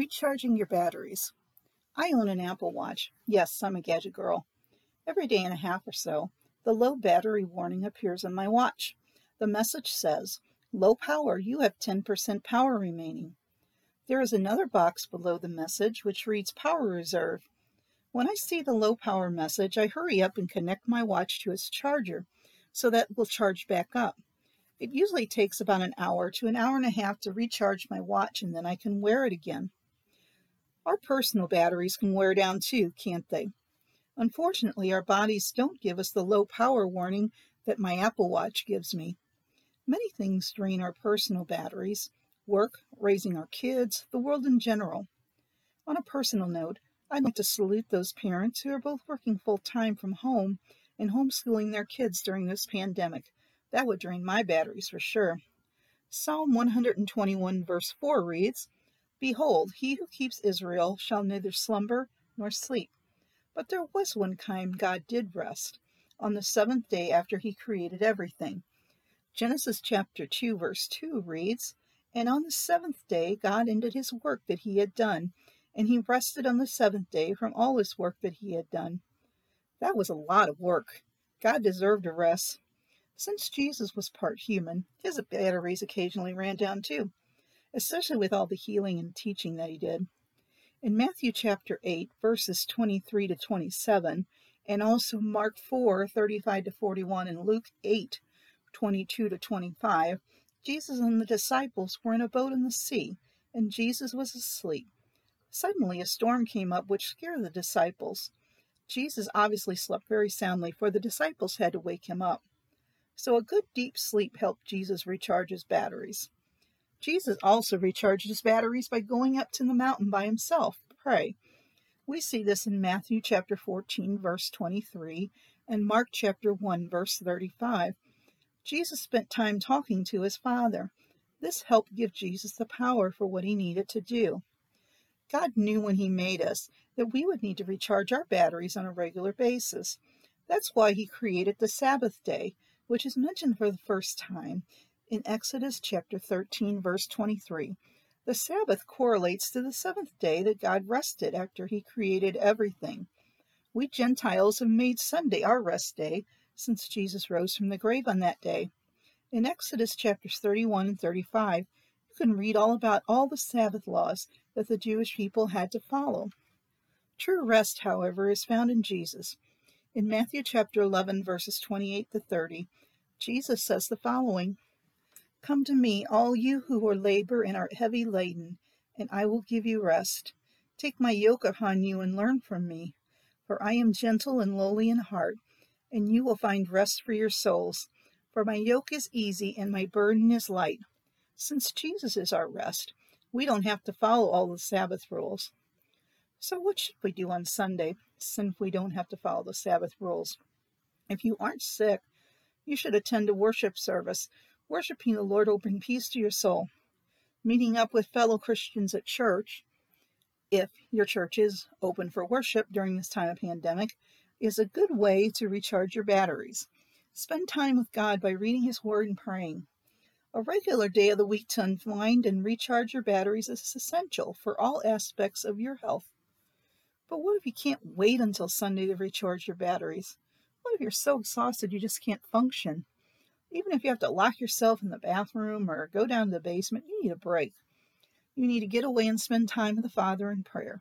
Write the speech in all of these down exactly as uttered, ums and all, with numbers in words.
Recharging your batteries. I own an Apple Watch. Yes, I'm a gadget girl. Every day and a half or so, the low battery warning appears on my watch. The message says, "Low power, you have ten percent power remaining." There is another box below the message which reads Power Reserve. When I see the low power message, I hurry up and connect my watch to its charger so that it will charge back up. It usually takes about an hour to an hour and a half to recharge my watch, and then I can wear it again. Our personal batteries can wear down too, can't they? Unfortunately, our bodies don't give us the low power warning that my Apple Watch gives me. Many things drain our personal batteries: work, raising our kids, the world in general. On a personal note, I'd like to salute those parents who are both working full-time from home and homeschooling their kids during this pandemic. That would drain my batteries for sure. Psalm one hundred twenty-one verse four reads, "Behold, he who keeps Israel shall neither slumber nor sleep." But there was one time God did rest, on the seventh day after he created everything. Genesis chapter two verse two reads, "And on the seventh day God ended his work that he had done, and he rested on the seventh day from all his work that he had done." That was a lot of work. God deserved a rest. Since Jesus was part human, his batteries occasionally ran down too, especially with all the healing and teaching that he did. In Matthew chapter eight, verses twenty-three to twenty-seven, and also Mark four, thirty-five to forty-one, and Luke eight, twenty-two to twenty-five, Jesus and the disciples were in a boat in the sea, and Jesus was asleep. Suddenly a storm came up which scared the disciples. Jesus obviously slept very soundly, for the disciples had to wake him up. So a good deep sleep helped Jesus recharge his batteries. Jesus also recharged his batteries by going up to the mountain by himself to pray. We see this in Matthew chapter fourteen, verse twenty-three, and Mark chapter one, verse thirty-five. Jesus spent time talking to his Father. This helped give Jesus the power for what he needed to do. God knew when he made us that we would need to recharge our batteries on a regular basis. That's why he created the Sabbath day, which is mentioned for the first time in Exodus chapter thirteen, verse twenty-three. The Sabbath correlates to the seventh day that God rested after he created everything. We Gentiles have made Sunday our rest day since Jesus rose from the grave on that day. In Exodus chapters thirty-one and thirty-five, you can read all about all the Sabbath laws that the Jewish people had to follow. True rest, however, is found in Jesus. In Matthew chapter eleven, verses twenty-eight to thirty, Jesus says the following, "Come to me, all you who are labor and are heavy laden, and I will give you rest. Take my yoke upon you and learn from me, for I am gentle and lowly in heart, and you will find rest for your souls. For my yoke is easy and my burden is light." Since Jesus is our rest, we don't have to follow all the Sabbath rules. So what should we do on Sunday, since we don't have to follow the Sabbath rules? If you aren't sick, you should attend a worship service. Worshiping the Lord will bring peace to your soul. Meeting up with fellow Christians at church, if your church is open for worship during this time of pandemic, is a good way to recharge your batteries. Spend time with God by reading his word and praying. A regular day of the week to unwind and recharge your batteries is essential for all aspects of your health. But what if you can't wait until Sunday to recharge your batteries? What if you're so exhausted you just can't function? Even if you have to lock yourself in the bathroom or go down to the basement, you need a break. You need to get away and spend time with the Father in prayer.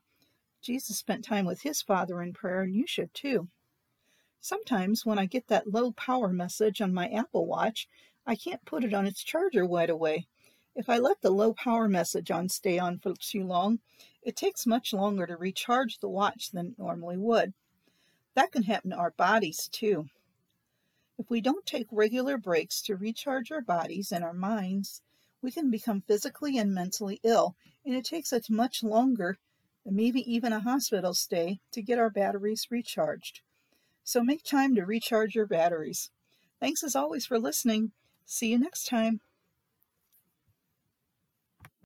Jesus spent time with his Father in prayer, and you should too. Sometimes when I get that low power message on my Apple Watch, I can't put it on its charger right away. If I let the low power message on stay on for too long, it takes much longer to recharge the watch than it normally would. That can happen to our bodies too. If we don't take regular breaks to recharge our bodies and our minds, we can become physically and mentally ill, and it takes us much longer, and maybe even a hospital stay, to get our batteries recharged. So make time to recharge your batteries. Thanks as always for listening. See you next time.